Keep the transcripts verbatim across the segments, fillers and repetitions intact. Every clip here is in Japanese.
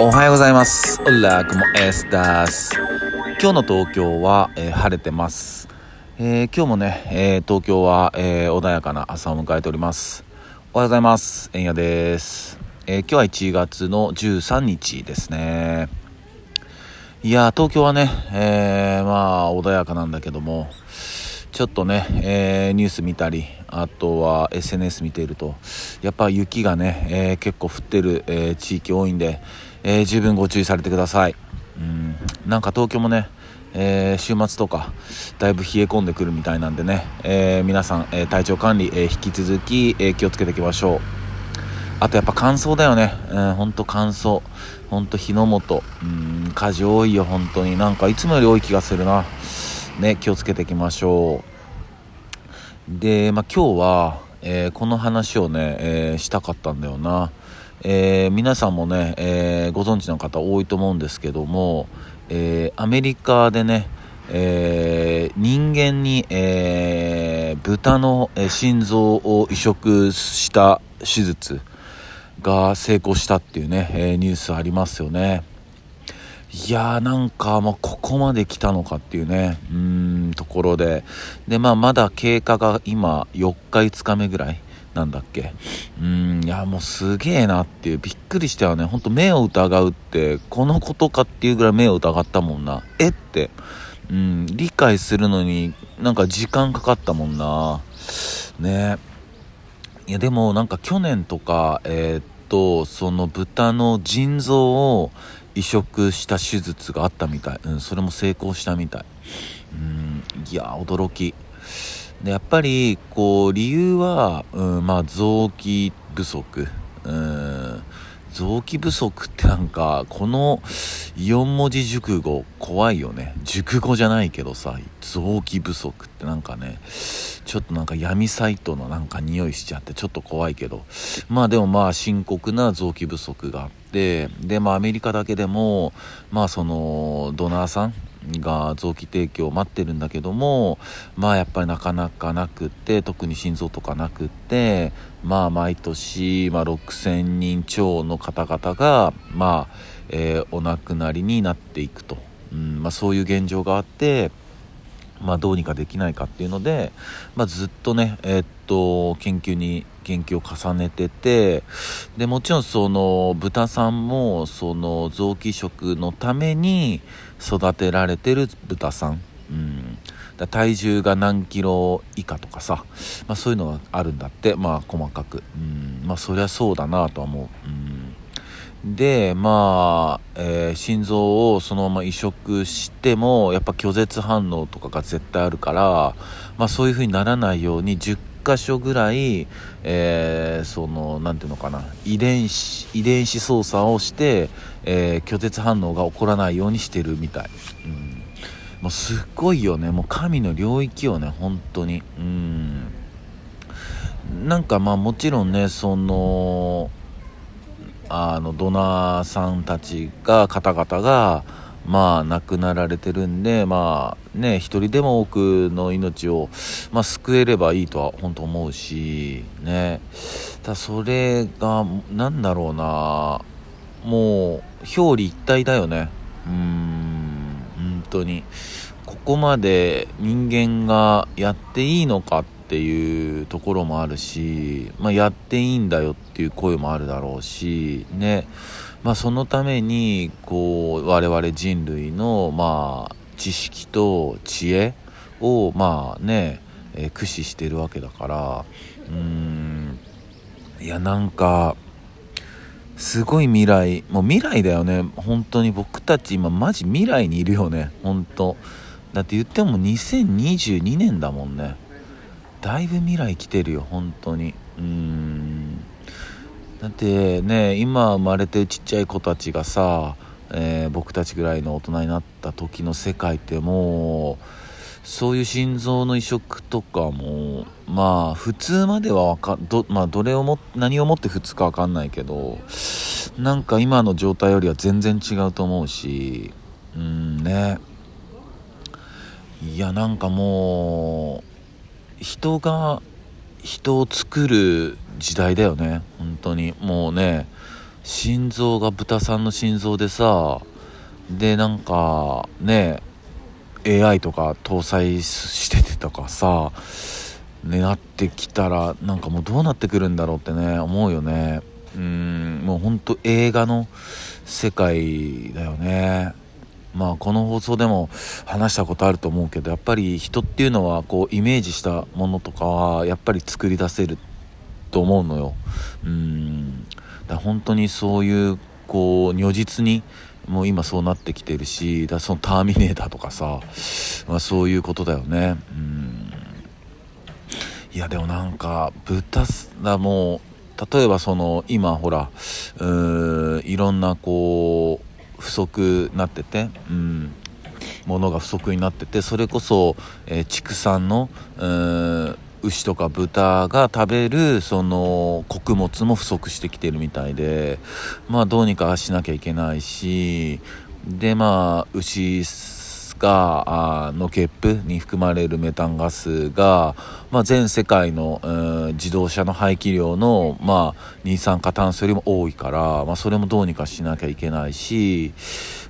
おはようございます。オラクモエスタス。今日の東京は、えー、晴れてます。えー、今日もね、えー、東京は、えー、穏やかな朝を迎えております。おはようございます。えんやです。えー、今日はいちがつのじゅうさんにちですね。いや東京はね、えー、まあ穏やかなんだけども、ちょっとね、えー、ニュース見たり、あとは エスエヌエス 見ていると、やっぱ雪がね、えー、結構降ってる、えー、地域多いんで、えー、十分ご注意されてください。うん、なんか東京もね、えー、週末とかだいぶ冷え込んでくるみたいなんでね、えー、皆さん、えー、体調管理、えー、引き続き、えー、気をつけていきましょう。あとやっぱ乾燥だよね。うん、ほんと乾燥。ほんと火の元。うん、火事多いよ、本当に。なんかいつもより多い気がするな。ね、気をつけていきましょう。で、まあ、今日は、えー、この話をね、えー、したかったんだよな。えー、皆さんもね、えー、ご存知の方多いと思うんですけども、えー、アメリカでね、えー、人間に、えー、豚の心臓を移植した手術が成功したっていうね、えー、ニュースありますよね。いやーなんかもうここまで来たのかっていうね、うーんところで、でまあまだ経過が今よっかいつかめぐらいなんだっけ。うーんいやもうすげえなっていうびっくりしたよね。ほんと目を疑うってこのことかっていうぐらい目を疑ったもんな。えってうん理解するのになんか時間かかったもんなね。いやでもなんか去年とかえー、っとその豚の腎臓を移植した手術があったみたい。うん、それも成功したみたい。うん、いや驚きで、やっぱりこう理由は、うん、まあ臓器不足、うん、臓器不足ってなんかこのよんもじ熟語怖いよね。熟語じゃないけどさ、臓器不足ってなんかねちょっとなんか闇サイトのなんか匂いしちゃってちょっと怖いけど、まあでもまあ深刻な臓器不足があって、でまあアメリカだけでもまあそのドナーさんが臓器提供を待ってるんだけども、まあやっぱりなかなかなくって、特に心臓とかなくって、まあ毎年、まあ、ろくせんにんちょうの方々がまあ、えー、お亡くなりになっていくと、うんまあ、そういう現状があって、まあどうにかできないかっていうので、まあずっとね、えー、っと、研究に研究を重ねてて、で、もちろんその豚さんもその臓器移植のために育てられてる豚さん。うん。だ体重が何キロ以下とかさ、まあそういうのがあるんだって、まあ細かく。うん。まあそりゃそうだなとは思う。うん。でまあ、えー、心臓をそのまま移植してもやっぱ拒絶反応とかが絶対あるから、まあ、そういう風にならないようにじゅっかしょぐらい、えー、そのなんていうのかな遺伝子遺伝子操作をして、えー、拒絶反応が起こらないようにしてるみたい。うん、もうすっごいよね。もう神の領域よね本当に。うん、なんかまあもちろんねそのあのドナーさんたちが方々がまあ亡くなられてるんで、まあね一人でも多くの命を、まあ、救えればいいとは本当思うしね。ただそれがなんだろうな、もう表裏一体だよね。うーん本当にここまで人間がやっていいのかっていうところもあるし、まあ、やっていいんだよっていう声もあるだろうしね。まあ、そのためにこう我々人類のまあ知識と知恵をまあね、えー、駆使してるわけだから、うーんいやなんかすごい未来、もう未来だよね本当に。僕たち今マジ未来にいるよね本当だって。言ってもにせんにじゅうにねんだもんね。だいぶ未来来てるよ本当に。うーんだってね今生まれてるちっちゃい子たちがさ、えー、僕たちぐらいの大人になった時の世界ってもうそういう心臓の移植とかもまあ普通まではわかどまあどれをも何をもって普通かわかんないけど、なんか今の状態よりは全然違うと思うし、うーんねいやなんかもう人が人を作る時代だよね本当に。もうね心臓が豚さんの心臓でさ、でなんかね エーアイ とか搭載しててとかさ、ね、なってきたらなんかもうどうなってくるんだろうってね思うよね。うーん、もうほんと映画の世界だよね。まあこの放送でも話したことあると思うけど、やっぱり人っていうのはこうイメージしたものとかはやっぱり作り出せると思うのよ。うーん、だ本当にそういうこう如実にもう今そうなってきてるし、だそのターミネーターとかさ、まあ、そういうことだよね。うーん、いやでもなんか豚だ、もう例えばその今ほらうーいろんなこう不足なってて、うん、ものが不足になってて、それこそ、えー、畜産のうー牛とか豚が食べるその穀物も不足してきてるみたいで、まあどうにかしなきゃいけないし、でまあ牛があのゲップに含まれるメタンガスが、まあ、全世界の、うん、自動車の排気量の、まあ、二酸化炭素よりも多いから、まあ、それもどうにかしなきゃいけないし、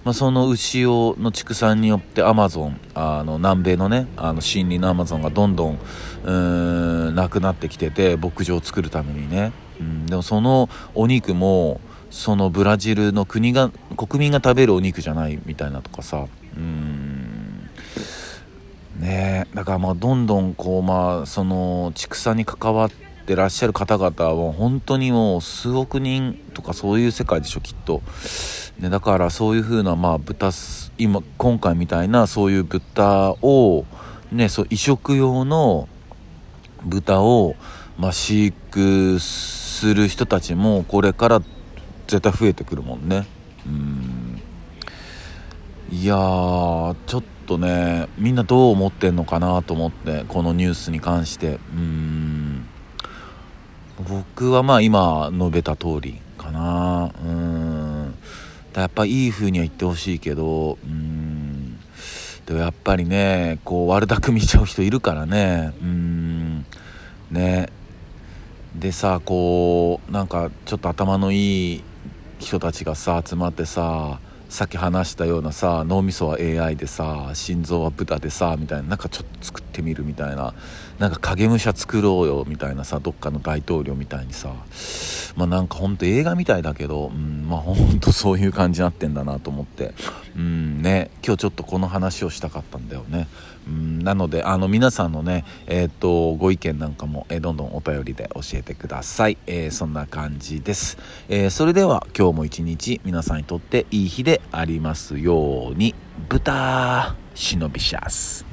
まあ、その牛をの畜産によってアマゾン、あの南米のね、あの森林のアマゾンがどんどんうーんなくなってきてて、牧場を作るためにね、うん、でもそのお肉もそのブラジルの国が国民が食べるお肉じゃないみたいなとかさ、うんね、だからまあどんどんこう、まあ、その畜産に関わってらっしゃる方々は本当にもう数億人とかそういう世界でしょきっと、ね、だからそういう風なまあ豚今今回みたいなそういう豚を、ね、そう移植用の豚を、まあ、飼育する人たちもこれから絶対増えてくるもんね。うーん、いやーちょっとちょっとね、みんなどう思ってんのかなと思ってこのニュースに関して、うーん僕はまあ今述べた通りかな。うーん、だやっぱいい風には言ってほしいけど、うーんでもやっぱりねこう悪巧みしちゃう人いるからね。うーんね、でさこうなんかちょっと頭のいい人たちがさ集まってさ、さっき話したようなさ脳みそは エーアイ でさ心臓は豚でさみたいな、なんかちょっと作ってみるみたいな、なんか影武者作ろうよみたいなさ、どっかの大統領みたいにさ、まあなんかほんと映画みたいだけど、うん、まあほんとそういう感じになってんだなと思って、うんね、今日ちょっとこの話をしたかったんだよね。うん、なのであの皆さんのね、えー、とご意見なんかも、えー、どんどんお便りで教えてください。えー、そんな感じです。えー、それでは今日も一日皆さんにとっていい日でありますように。豚忍びシャス。